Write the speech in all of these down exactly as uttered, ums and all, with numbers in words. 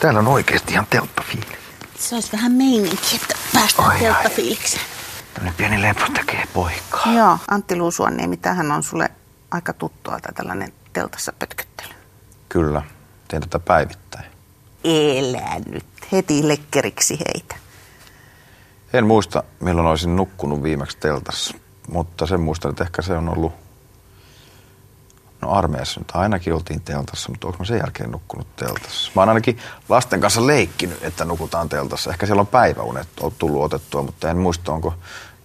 Täällä on oikeesti ihan telttafiili. Se olisi vähän meininki, että päästään telttafiilikseen. Tällainen pieni leppo tekee poikaa. Joo, Antti Luusuaniemi, tämähän on sulle aika tuttua tai tällainen teltassa pötköttely. Kyllä, teen tätä päivittäin. Elä nyt, heti lekkeriksi heitä. En muista, milloin olisin nukkunut viimeksi teltassa, mutta sen muistan, että ehkä se on ollut... No armeijassa nyt ainakin oltiin teltassa, mutta onko mä sen jälkeen nukkunut teltassa? Mä oon ainakin lasten kanssa leikkinyt, että nukutaan teltassa. Ehkä siellä on päiväunet tullut otettua, mutta en muista, onko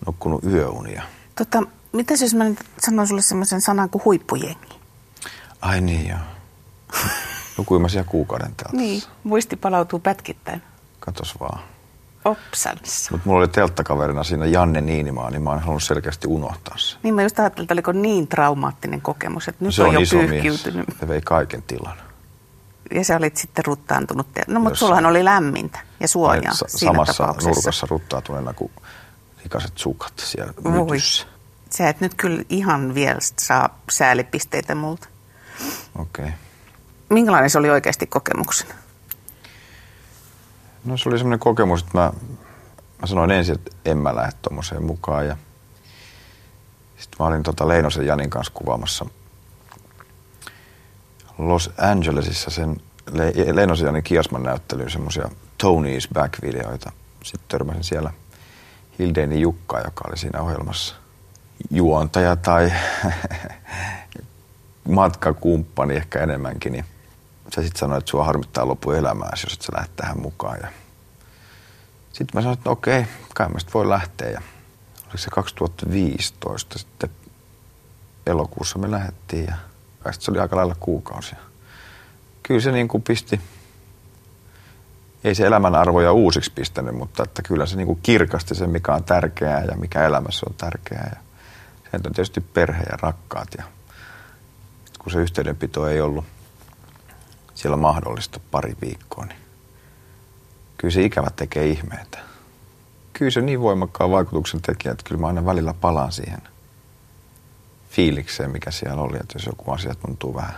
nukkunut yöunia. Tota, mitäs jos mä nyt sanon sulle semmoisen sanan kuin huippujengi? Ai niin joo. Nukuin mä siellä kuukauden teltassa. Niin, muisti palautuu pätkittäin. Katos vaan. Opsalissa. Mutta mulla oli telttakaverina siinä Janne Niinimaa, niin mä en halunnut selkeästi unohtaa sen. Niin mä just ajattelin, että oliko niin traumaattinen kokemus, että nyt no, on, on jo pyyhkiytynyt. Se vei kaiken tilan. Ja sä olit sitten ruttaantunut. No mutta sullahan oli lämmintä ja suojaa sa- siinä tapauksessa. Samassa nurkassa ruttaantuneena kuin likaiset sukat siellä mytyssä. Sä et nyt kyllä ihan vielä saa säälipisteitä multa. Okei. Okay. Minkälainen se oli oikeasti kokemuksena? No se oli semmoinen kokemus, että mä, mä sanoin ensin, että en mä lähde tommoseen mukaan. Ja... Sitten mä olin tota Leinosen Janin kanssa kuvaamassa Los Angelesissa sen Le- Leinosen Janin Kiasman näyttelyyn semmoisia Tony's Back-videoita. Sitten törmäsin siellä Hildén Jukka, joka oli siinä ohjelmassa juontaja tai matkakumppani ehkä enemmänkin, niin sä sit sanoit, että sua harmittaa loppuelämääsi, jos et sä lähdet tähän mukaan. Ja... Sitten mä sanoin, että no okei, kai mä sit voi lähteä. Ja oliko se kaksituhattaviisitoista sitten elokuussa me lähdettiin ja sitten se oli aika lailla kuukausia. Kyllä se niin kuin pisti, ei se elämän arvoja uusiksi pistänyt, mutta että kyllä se niin kuin kirkasti sen, mikä on tärkeää ja mikä elämässä on tärkeää. Ja sen on tietysti perhe ja rakkaat ja kun se yhteydenpito ei ollut siellä mahdollista pari viikkoa, niin kyllä se ikävä tekee ihmeitä. Kyllä se niin voimakkaan vaikutuksen tekijä, että kyllä mä aina välillä palaan siihen fiilikseen, mikä siellä oli. Että jos joku asia tuntuu vähän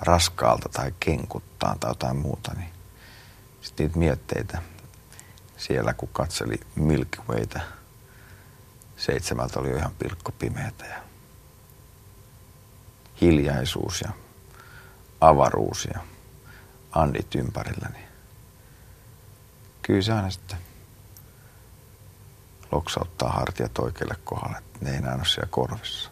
raskaalta tai kenkuttaa tai jotain muuta, niin sitten niitä mietteitä siellä, kun katseli Milky Waytä, seitsemältä oli jo ihan pilkkopimeätä ja hiljaisuus ja avaruus ja andit ympärilläni. Niin kyllä se aina sitten loksauttaa hartiat oikealle kohdalle, että ne ei enää ole siellä korvissa.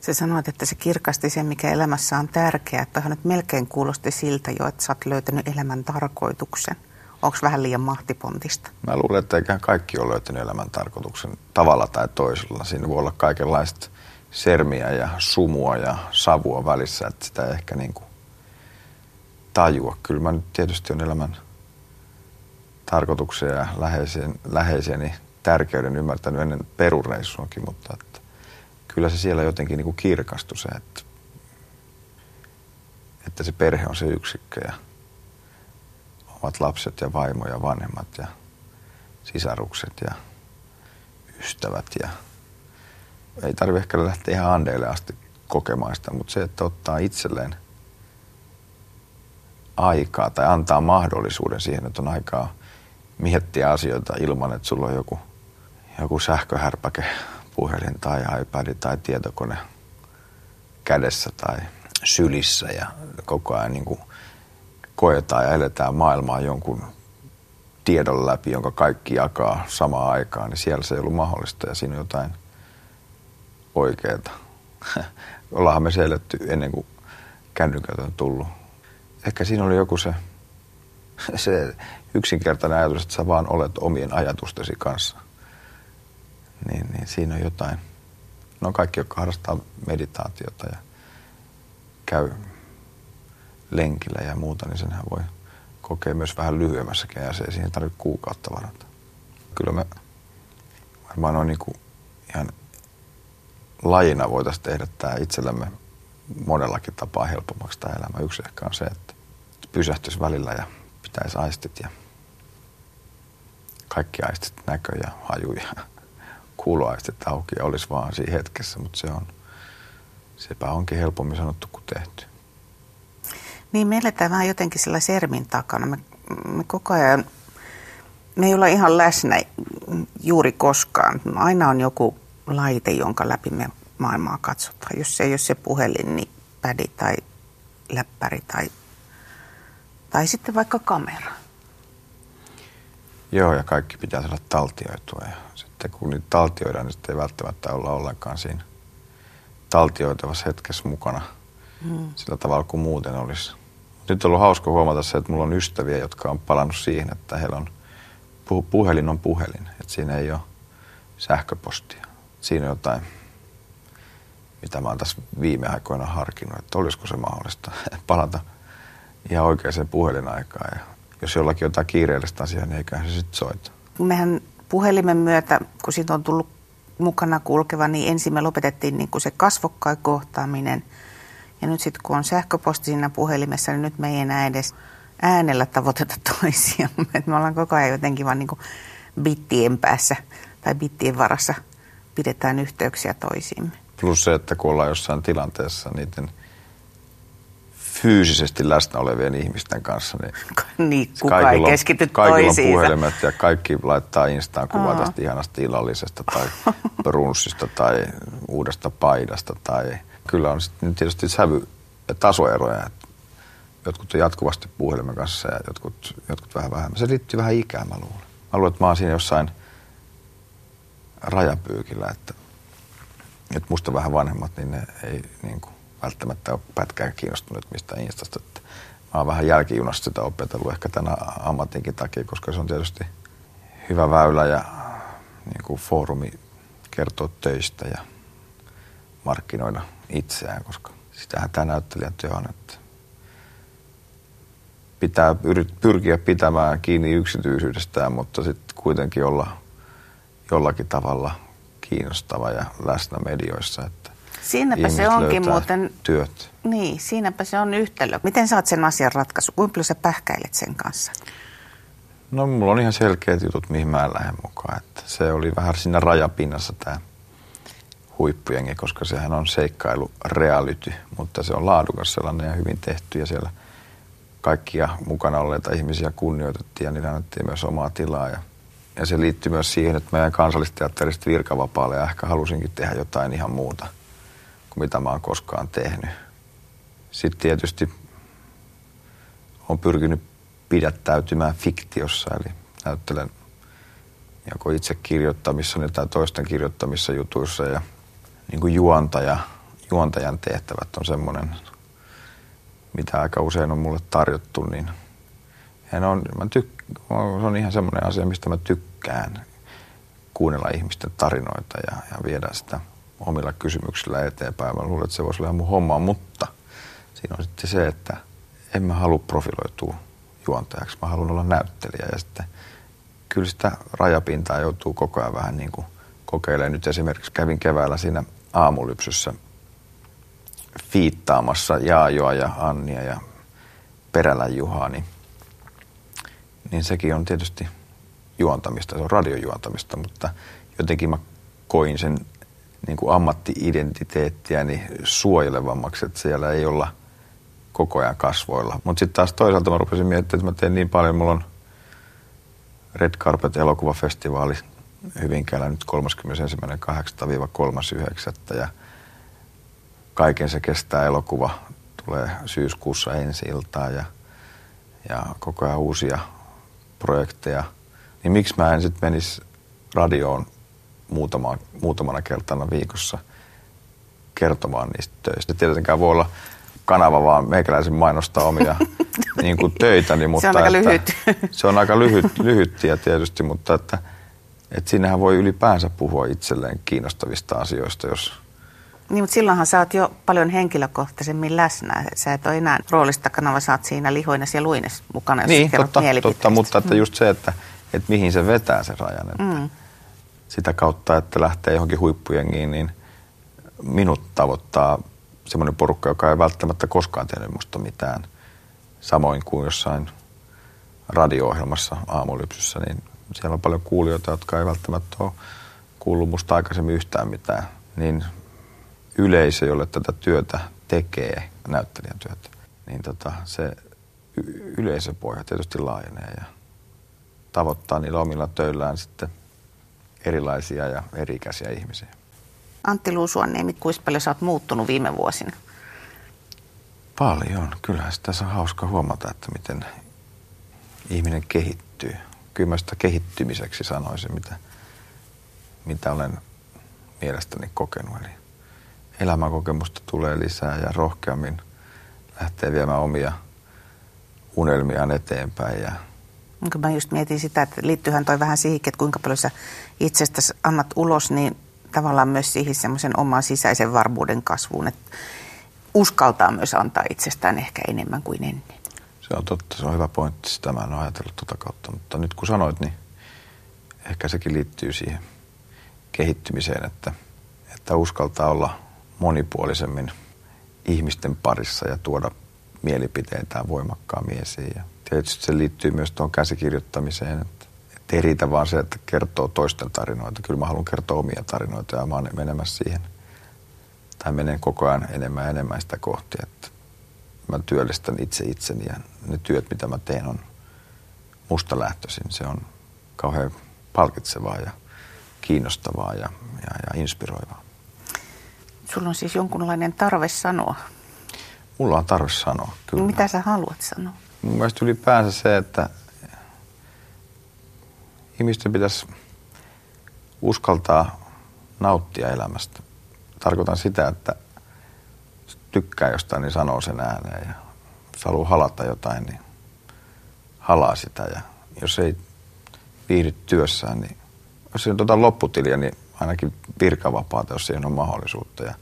Sä sanoit, että se kirkasti sen, mikä elämässä on tärkeää. Tuohan nyt melkein kuulosti siltä jo, että sä oot löytänyt elämän tarkoituksen. Onko vähän liian mahtipontista? Mä luulen, että eiköhän kaikki ole löytänyt elämän tarkoituksen tavalla tai toisella. Siinä voi olla kaikenlaista sermiä ja sumua ja savua välissä, että sitä ei ehkä niin kuin tajua. Kyllä mä nyt tietysti on elämän tarkoituksia ja läheisen, läheiseni tärkeyden ymmärtänyt ennen perureissuakin, mutta että kyllä se siellä jotenkin niin kuin kirkastui se, että, että se perhe on se yksikkö ja omat lapset ja vaimo ja vanhemmat ja sisarukset ja ystävät ja ei tarvitse ehkä lähteä ihan andeille asti kokemaan sitä, mutta se, että ottaa itselleen aikaa tai antaa mahdollisuuden siihen, että on aikaa miettiä asioita ilman, että sulla on joku, joku sähköhärpäke, puhelin tai iPad tai tietokone kädessä tai sylissä ja koko ajan niin kuin koetaan ja eletään maailmaa jonkun tiedon läpi, jonka kaikki jakaa samaan aikaan, niin siellä se ei ollut mahdollista ja siinä on jotain oikeeta. Ollaanhan me seletty ennen kuin kännykät on tullut. Ehkä siinä oli joku se, se yksinkertainen ajatus, että sä vaan olet omien ajatustesi kanssa. Niin, niin siinä on jotain. No kaikki, jotka harrastaa meditaatiota ja käy lenkillä ja muuta, niin senhän voi kokea myös vähän lyhyemmässäkin ja se ei siihen tarvitse kuukautta varata. Kyllä me varmaan on niin kuin ihan lajina voitaisiin tehdä tämä itsellämme monellakin tapaa helpommaksi tämä elämä. Yksi ehkä on se, että pysähtyisi välillä ja pitäisi aistit ja kaikki aistit, näkö ja haju ja kuuloaistit auki ja olisi vaan siinä hetkessä, mutta se on, sepä onkin helpommin sanottu kuin tehty. Niin me eletään vähän jotenkin sillä sermin takana. Me, me koko ajan, me ei olla ihan läsnä juuri koskaan. Aina on joku laite, jonka läpi me maailmaa katsotaan. Jos se ei ole se puhelin, niin pädi tai läppäri tai, tai sitten vaikka kamera. Joo, ja kaikki pitää saada taltioitua. Ja sitten kun niitä taltioidaan, niin sitten ei välttämättä olla ollenkaan siinä taltioitavassa hetkessä mukana hmm. sillä tavalla kuin muuten olisi. Nyt on ollut hauska huomata se, että mulla on ystäviä, jotka on palannut siihen, että heillä on puhelin on puhelin. Että siinä ei ole sähköpostia. Siinä on jotain, mitä mä oon tässä viime aikoina harkinnut, että olisiko se mahdollista palata ihan oikeaan puhelinaikaan. Ja jos jollakin jotain kiireellistä asiaa, niin eiköhän se sitten soita. Mehän puhelimen myötä, kun siitä on tullut mukana kulkeva, niin ensin me lopetettiin niin kuin se kasvokkain kohtaaminen. Ja nyt sitten kun on sähköposti siinä puhelimessa, niin nyt me ei enää edes äänellä tavoiteta toisiamme. Me ollaan koko ajan jotenkin vaan niin kuin bittien päässä tai bittien varassa pidetään yhteyksiä toisiimme. Plus se, että kun ollaan jossain tilanteessa niiden fyysisesti läsnä olevien ihmisten kanssa, niin, niin kuka ei keskity kaikilla on puhelimet ja kaikki laittaa Instaan kuvaa tästä ihanasta illallisesta tai brunssista tai uudesta paidasta. Tai kyllä on sitten tietysti sävy- ja tasoeroja. Jotkut on jatkuvasti puhelimen kanssa ja jotkut, jotkut vähän vähemmän. Se liittyy vähän ikään, mä luulen. Mä luulen, että mä oon siinä jossain rajapyykillä, että nyt musta vähän vanhemmat, niin ne ei niin kuin välttämättä ole pätkään kiinnostunut mistään Instasta. Että mä oon vähän jälkijunassa sitä opetellut ehkä tämän ammatinkin takia, koska se on tietysti hyvä väylä ja niin kuin foorumi kertoo töistä ja markkinoida itseään, koska sitähän tämä näyttelijän työ on, että pitää pyrkiä pitämään kiinni yksityisyydestään, mutta sitten kuitenkin olla jollakin tavalla kiinnostava ja läsnä medioissa, että siinäpä se onkin muuten työt. Niin, siinäpä se on yhtälö. Miten saat sen asian ratkaisu? Kuinka paljon sä pähkäilet sen kanssa? No mulla on ihan selkeät jutut, mihin mä en lähde mukaan. Että se oli vähän siinä rajapinnassa tämä Huippujengi, koska sehän on seikkailu reality, mutta se on laadukas sellainen ja hyvin tehty ja siellä kaikkia mukana olleita ihmisiä kunnioitettiin ja niillä annettiin myös omaa tilaa ja Ja se liittyy myös siihen, että meidän Kansallisteatterista virkavapaalle ja ehkä halusinkin tehdä jotain ihan muuta kuin mitä mä oon koskaan tehnyt. Sitten tietysti on pyrkinyt pidättäytymään fiktiossa, eli näyttelen joko itse kirjoittamissa tai toisten kirjoittamissa jutuissa. Ja niin kuin juontaja, juontajan tehtävät on semmoinen, mitä aika usein on mulle tarjottu, niin en on, mä tykkään. Se on ihan semmoinen asia, mistä mä tykkään kuunnella ihmisten tarinoita ja, ja viedä sitä omilla kysymyksillä eteenpäin. Mä luulen, että se voisi olla mun homma, mutta siinä on sitten se, että en mä halua profiloitua juontajaksi. Mä haluan olla näyttelijä ja sitten kyllä sitä rajapintaa joutuu koko ajan vähän niin kuin kokeilemaan. Nyt esimerkiksi kävin keväällä siinä aamulypsyssä fiittaamassa Jaajoa ja Annia ja Perälä Juhaa, niin niin sekin on tietysti juontamista, se on radiojuontamista, mutta jotenkin mä koin sen niin kuin ammatti-identiteettiäni suojelevammaksi, että siellä ei olla koko ajan kasvoilla. Mutta sitten taas toisaalta mä rupesin miettimään, että mä teen niin paljon, mulla on Red Carpet -elokuvafestivaali Hyvinkäällä nyt kolmaskymmenesensimmäinen kahdeksatta kolmas yhdeksättä ja Kaiken se kestää -elokuva tulee syyskuussa ensi iltaan ja, ja koko ajan uusia projekteja, niin miksi mä en sitten menisi radioon muutama, muutamana kertana viikossa kertomaan niistä töistä. Tietenkään voi olla kanava vaan meikäläisen mainostaa omia niin kuin töitäni. Mutta se on aika että, lyhyt. Se on aika lyhyt, lyhyt tie tietysti, mutta että, että siinähän voi ylipäänsä puhua itselleen kiinnostavista asioista, jos niin, mutta silloinhan sä oot jo paljon henkilökohtaisemmin läsnä. Sä et ole enää roolista kanava, sä oot siinä lihoines ja luines mukana, jos niin, kerrot mielipiteistä. Niin, totta, mutta että just se, että, että mihin se vetää se rajan. Että mm. sitä kautta, että lähtee johonkin huippujengiin, niin minut tavoittaa semmoinen porukka, joka ei välttämättä koskaan tehnyt musta mitään. Samoin kuin jossain radio-ohjelmassa aamulypsyssä, niin siellä on paljon kuulijoita, jotka ei välttämättä ole kuullut musta aikaisemmin yhtään mitään. Niin yleisö, jolle tätä työtä tekee, näyttelijän työtä, niin tota, se y- yleisöpohja tietysti laajenee ja tavoittaa niillä omilla töillään sitten erilaisia ja eri-ikäisiä ihmisiä. Antti Luusuaniemi, kuinka paljon sä oot muuttunut viime vuosina? Paljon. Kyllähän sitä on hauska huomata, että miten ihminen kehittyy. Kyllä mä sitä kehittymiseksi sanoisin, mitä, mitä olen mielestäni kokenut. Eli elämänkokemusta tulee lisää ja rohkeammin lähtee viemään omia unelmiaan eteenpäin. Ja mä just mietin sitä, että liittyyhän toi vähän siihenkin, että kuinka paljon sä itsestäsi annat ulos, niin tavallaan myös siihen semmoisen oman sisäisen varmuuden kasvuun, että uskaltaa myös antaa itsestään ehkä enemmän kuin ennen. Se on totta, se on hyvä pointti, sitä mä en ole ajatellut tuota kautta, mutta nyt kun sanoit, niin ehkä sekin liittyy siihen kehittymiseen, että, että uskaltaa olla monipuolisemmin ihmisten parissa ja tuoda mielipiteitään voimakkaammin esiin. Ja tietysti se liittyy myös tuohon käsikirjoittamiseen, että ei riitä vaan se, että kertoo toisten tarinoita. Kyllä mä haluan kertoa omia tarinoita ja mä oon menemässä siihen. Tai menen koko ajan enemmän ja enemmän sitä kohti, että mä työllistän itse itseni ja ne työt, mitä mä teen, on musta lähtöisin. Se on kauhean palkitsevaa ja kiinnostavaa ja, ja, ja inspiroivaa. Sulla on siis jonkunlainen tarve sanoa. Mulla on tarve sanoa, kyllä. No mitä sä haluat sanoa? Mun mielestä ylipäänsä se, että ihmisten pitäisi uskaltaa nauttia elämästä. Tarkoitan sitä, että tykkää jostain, niin sanoo sen ääneen. Ja jos haluaa halata jotain, niin halaa sitä. Ja jos ei viihdy työssään, niin jos ei ole tuota lopputilia, niin ainakin virkavapaata, jos siihen on mahdollisuutta. Ja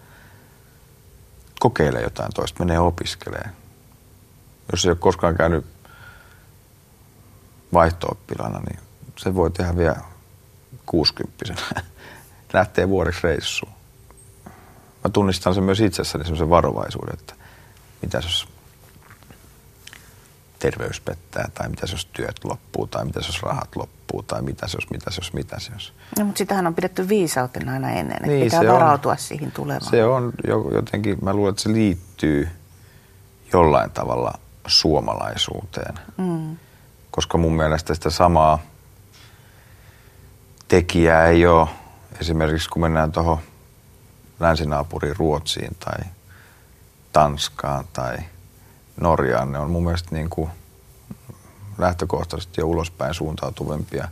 kokeile jotain toista, menee opiskelemaan. Jos ei ole koskaan käynyt vaihto-oppilana, niin se voi tehdä vielä kuusikymppisenä. Lähtee vuodeksi reissuun. Mä tunnistan sen myös itsessäni semmoisen varovaisuuden, että mitäs jos terveys pettää, tai mitäs jos työt loppuu, tai mitäs jos rahat loppuu, tai mitäs jos, mitäs jos, mitäs jos. No mutta sitähän on pidetty viisautena aina ennen, että niin, pitää varautua on, siihen tulevaan. Se on jotenkin, mä luulen, että se liittyy jollain tavalla suomalaisuuteen, mm. koska mun mielestä sitä samaa tekijää ei ole. Esimerkiksi kun mennään tuohon länsinaapuriin Ruotsiin tai Tanskaan tai Norjaan, ne on mun mielestä niin kuin lähtökohtaisesti jo ulospäin suuntautuvampia.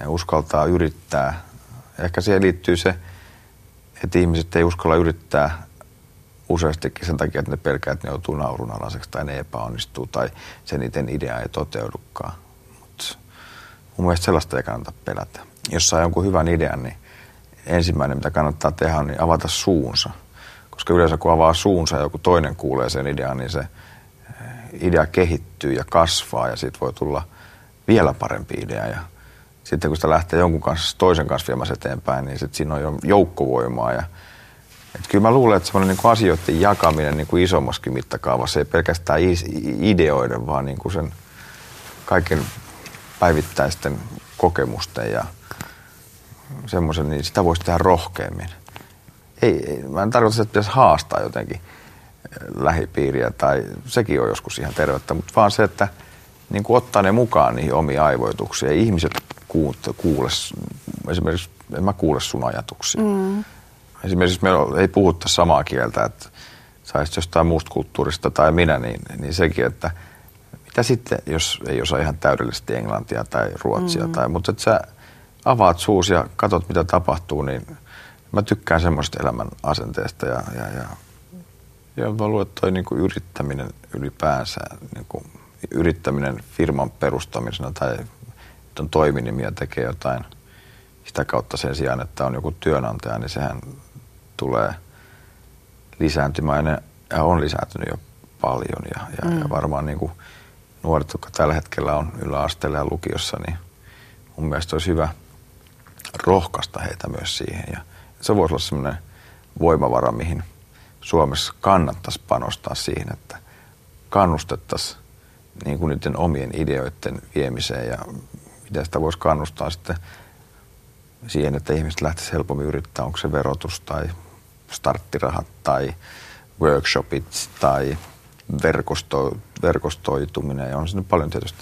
Ne uskaltaa yrittää. Ehkä siihen liittyy se, että ihmiset ei uskalla yrittää useastikin sen takia, että ne pelkää, että ne joutuu naurunalaiseksi tai ne epäonnistuu tai sen niiden idea ei toteudukaan. Mut mun mielestä sellaista ei kannata pelätä. Jos saa jonkun hyvän idean, niin ensimmäinen, mitä kannattaa tehdä, on niin avata suunsa. Koska yleensä kun avaa suunsa ja joku toinen kuulee sen idean, niin se idea kehittyy ja kasvaa ja siitä voi tulla vielä parempi idea. Ja sitten kun sitä lähtee jonkun kanssa, toisen kanssa viemässä eteenpäin, niin sitten siinä on jo joukkovoimaa. Ja et kyllä mä luulen, että semmoinen niin asioiden jakaminen niin kuin isommaskin mittakaavassa ei pelkästään ideoiden, vaan niin kuin sen kaiken päivittäisten kokemusten ja semmoisen, niin sitä voisi tehdä rohkeammin. Ei, ei, mä en tarkoita, että pitäisi haastaa jotenkin lähipiiriä, tai sekin on joskus ihan tervettä, mutta vaan se, että niin kuin ottaa ne mukaan niihin omiin aivoituksiin. Ei ihmiset kuule, esimerkiksi en mä kuule sun ajatuksia. Mm. Esimerkiksi me ei puhuta samaa kieltä, että saisi jostain muusta kulttuurista tai minä, niin, niin sekin, että mitä sitten, jos ei osaa ihan täydellisesti englantia tai ruotsia, mm-hmm. tai, mutta että sä avaat suus ja katot, mitä tapahtuu, niin mä tykkään semmoisesta elämän asenteesta ja, ja, ja, ja mä luulen, että toi niin kuin yrittäminen ylipäänsä, niin kuin yrittäminen firman perustamisena tai on toiminimiä tekee jotain sitä kautta sen sijaan, että on joku työnantaja, niin sehän tulee lisääntymään ja on lisääntynyt jo paljon ja, ja, mm. ja varmaan niin kuin nuoret, jotka tällä hetkellä on yläasteella ja lukiossa, niin mun mielestä olisi hyvä rohkaista heitä myös siihen. Ja se voisi olla sellainen voimavara, mihin Suomessa kannattaisi panostaa siihen, että kannustettaisiin niin kuin niiden omien ideoiden viemiseen ja miten sitä voisi kannustaa sitten siihen, että ihmiset lähtisivät helpommin yrittää, onko se verotus tai starttirahat tai workshopit tai verkosto, verkostoituminen, ja on siinä paljon tietysti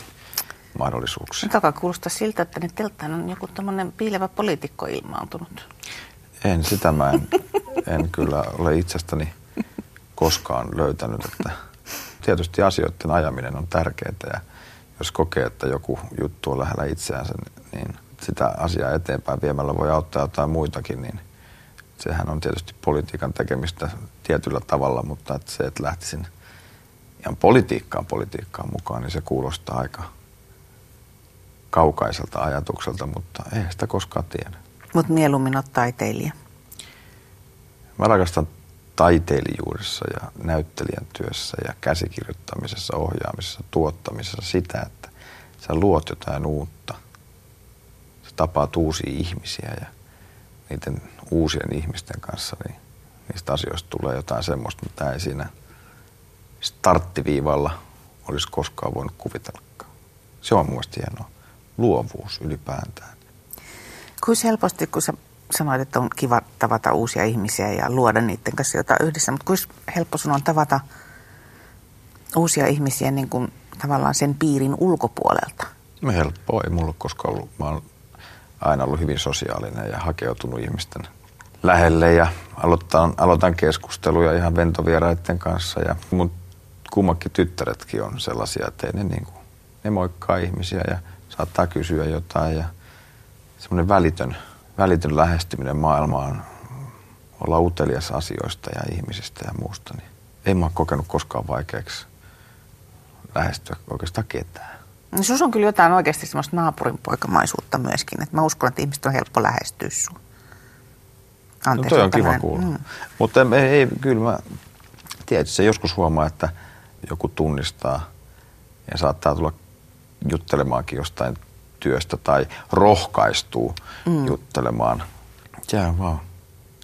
mahdollisuuksia. Nyt alkaa kuulostaa siltä, että ne telttaan on joku tämmöinen piilevä poliitikko ilmaantunut. En, sitä mä en, en kyllä ole itsestäni koskaan löytänyt, että tietysti asioiden ajaminen on tärkeää, ja jos kokee, että joku juttu on lähellä itseänsä, niin sitä asiaa eteenpäin viemällä voi auttaa jotain muitakin, niin sehän on tietysti politiikan tekemistä tietyllä tavalla, mutta että se, että lähtisin ihan politiikkaan politiikkaan mukaan, niin se kuulostaa aika kaukaiselta ajatukselta, mutta ei sitä koskaan tiedä. Mutta mieluummin olet taiteilija. Mä rakastan taiteilijuudessa ja näyttelijän työssä ja käsikirjoittamisessa, ohjaamisessa, tuottamisessa sitä, että sä luot jotain uutta. Sä tapaat uusia ihmisiä ja niiden uusien ihmisten kanssa, niin niistä asioista tulee jotain semmoista, mitä ei siinä starttiviivalla olisi koskaan voinut kuvitellakaan. Se on mun mielestä hienoa. Luovuus ylipäätään. Kuinka helposti, kun sä sanoit, että on kiva tavata uusia ihmisiä ja luoda niiden kanssa jotain yhdessä, mutta kuinka helppo sun on tavata uusia ihmisiä niin kuin tavallaan sen piirin ulkopuolelta? No helppoa, ei mulla koskaan ollut. Mä oon aina ollut hyvin sosiaalinen ja hakeutunut ihmisten lähelle ja aloitan, aloitan keskusteluja ihan ventovieraiden kanssa. Ja mun kummatkin tyttäretkin on sellaisia, että ne, niin kuin, ne moikkaa ihmisiä ja saattaa kysyä jotain ja semmoinen välitön, välitön lähestyminen maailmaan, olla utelias asioista ja ihmisistä ja muusta, niin ei mä ole kokenut koskaan vaikeaksi lähestyä oikeastaan ketään. No sus on kyllä jotain oikeasti semmoista naapurinpoikamaisuutta myöskin, että mä uskon, että ihmiset on helppo lähestyä sun. Anteeksi, no toi on kiva näin kuulla. Mm. Mutta ei, ei, kyllä mä tietysti joskus huomaa, että joku tunnistaa ja saattaa tulla juttelemaankin jostain työstä tai rohkaistuu mm. juttelemaan. Sehän on vaan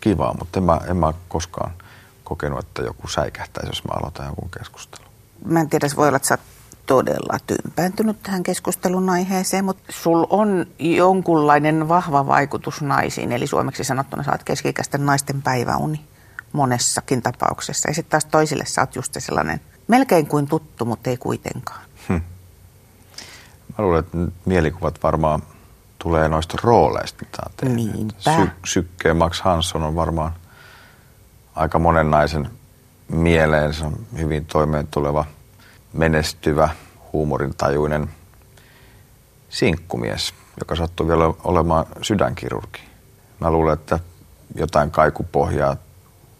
kivaa, mutta en mä, en mä koskaan kokenut, että joku säikähtäisi, jos mä aloitan jonkun keskustelun. Mä en tiedä, voi olla, että sä oot todella tympääntynyt tähän keskustelun aiheeseen, mutta sulla on jonkunlainen vahva vaikutus naisiin. Eli suomeksi sanottuna sä oot keski-ikäisten naisten päiväuni monessakin tapauksessa. Ja sitten taas toisille sä oot just sellainen melkein kuin tuttu, mutta ei kuitenkaan. Hmm. Mä luulen, että mielikuvat varmaan tulee noista rooleista, mitä on tehnyt. Niinpä. Sy- Sykke Max Hansson on varmaan aika monen naisen mieleen. Se on hyvin toimeen tuleva, menestyvä, huumorintajuinen sinkkumies, joka sattuu vielä olemaan sydänkirurgi. Mä luulen, että jotain kaikupohjaa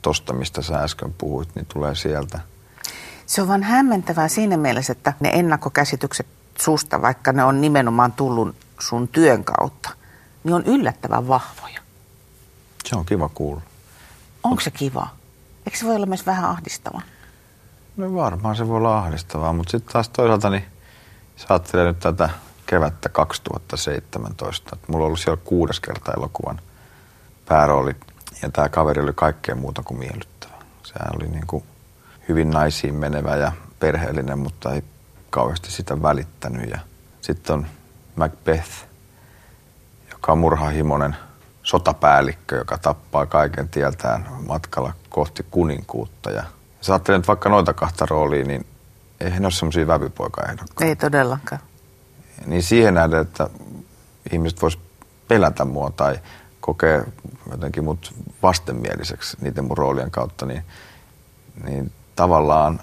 tosta, mistä sä äsken puhuit, niin tulee sieltä. Se on vaan hämmentävää siinä mielessä, että ne ennakkokäsitykset susta, vaikka ne on nimenomaan tullut sun työn kautta, niin on yllättävän vahvoja. Se on kiva kuulla. Onko se kiva? Eikö se voi olla myös vähän ahdistavaa? No varmaan se voi olla ahdistavaa, mutta sitten taas toisaalta niin sä ajattelee nyt tätä kevättä kaksituhattaseitsemäntoista. Et mulla on ollut siellä kuudes kerta elokuvan päärooli ja tää kaveri oli kaikkea muuta kuin miellyttävä. Sehän oli niin kuin hyvin naisiin menevä ja perheellinen, mutta ei kauheasti sitä välittänyt. Ja sitten on Macbeth, joka on murhahimoinen sotapäällikkö, joka tappaa kaiken tieltään matkalla kohti kuninkuutta. Ja sä ajattelet, että vaikka noita kahta roolia, niin eihän ne ole semmoisia vävypoikaehdokkaita. Ei todellakaan. Niin siihen nähdään, että ihmiset vois pelätä mua tai kokee jotenkin mut vastenmieliseksi niiden mun roolien kautta, niin, niin tavallaan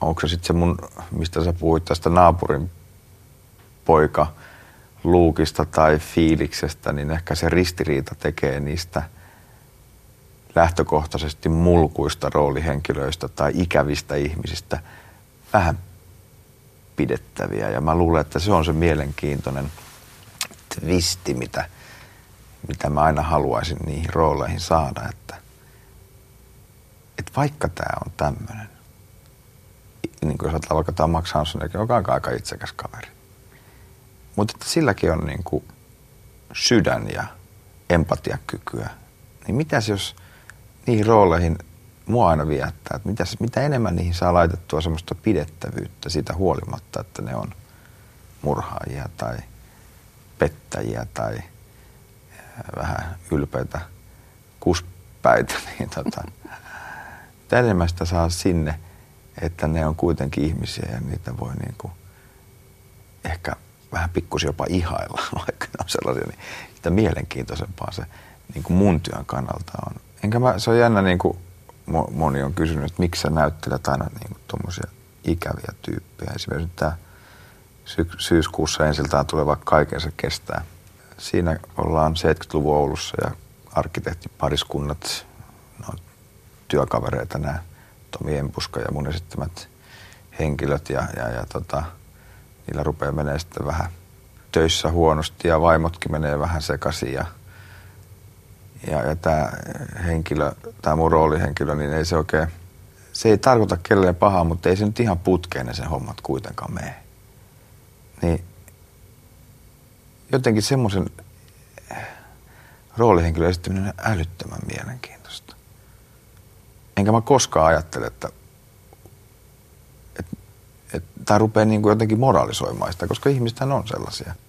onko se sitten se mun, mistä sä puhuit tästä naapurin poika luukista tai fiiliksestä, niin ehkä se ristiriita tekee niistä lähtökohtaisesti mulkuista roolihenkilöistä tai ikävistä ihmisistä vähän pidettäviä. Ja mä luulen, että se on se mielenkiintoinen twisti, mitä, mitä mä aina haluaisin niihin rooleihin saada, että, että vaikka tää on tämmönen, niin kuin jos ajatellaan vaikka tämä Max Hansson, joka on aika itsekäs kaveri. Mutta että silläkin on niin kuin sydän ja empatiakykyä. Niin mitäs jos niihin rooleihin mua aina viettää, että mitäs, mitä enemmän niihin saa laitettua semmoista pidettävyyttä siitä huolimatta, että ne on murhaajia tai pettäjiä tai vähän ylpeitä kuspäitä. Niin tota, mitä enemmän sitä saa sinne, että ne on kuitenkin ihmisiä ja niitä voi niin kuin ehkä vähän pikkusen jopa ihailla, vaikka ne on sellaisia, niin sitä mielenkiintoisempaa se niin kuin mun työn kannalta on. Enkä mä, se on jännä, niin kuin moni on kysynyt, että miksi sä näyttelet aina niin kuin tommosia ikäviä tyyppejä. Esimerkiksi tämä sy- syyskuussa ensiltään tuleva Kaiken se kestää. Siinä ollaan seitsemänkymmentäluvun Oulussa ja arkkitehtipariskunnat, no, työkavereita nämä Tomi Empuska ja mun esittämät henkilöt ja, ja, ja tota, niillä rupeaa menee sitten vähän töissä huonosti ja vaimotkin menee vähän sekaisin ja, ja, ja tämä henkilö, tämä mun roolihenkilö, niin ei se oikein, se ei tarkoita kelleen pahaa, mutta ei se nyt ihan putkeen sen hommat kuitenkaan mene. Niin jotenkin semmoisen roolihenkilön esittäminen on älyttömän mielenkiintoista. Enkä mä koskaan ajattele, että, että, että tämä rupeaa niin kuin jotenkin moralisoimaan sitä, koska ihmisethän on sellaisia.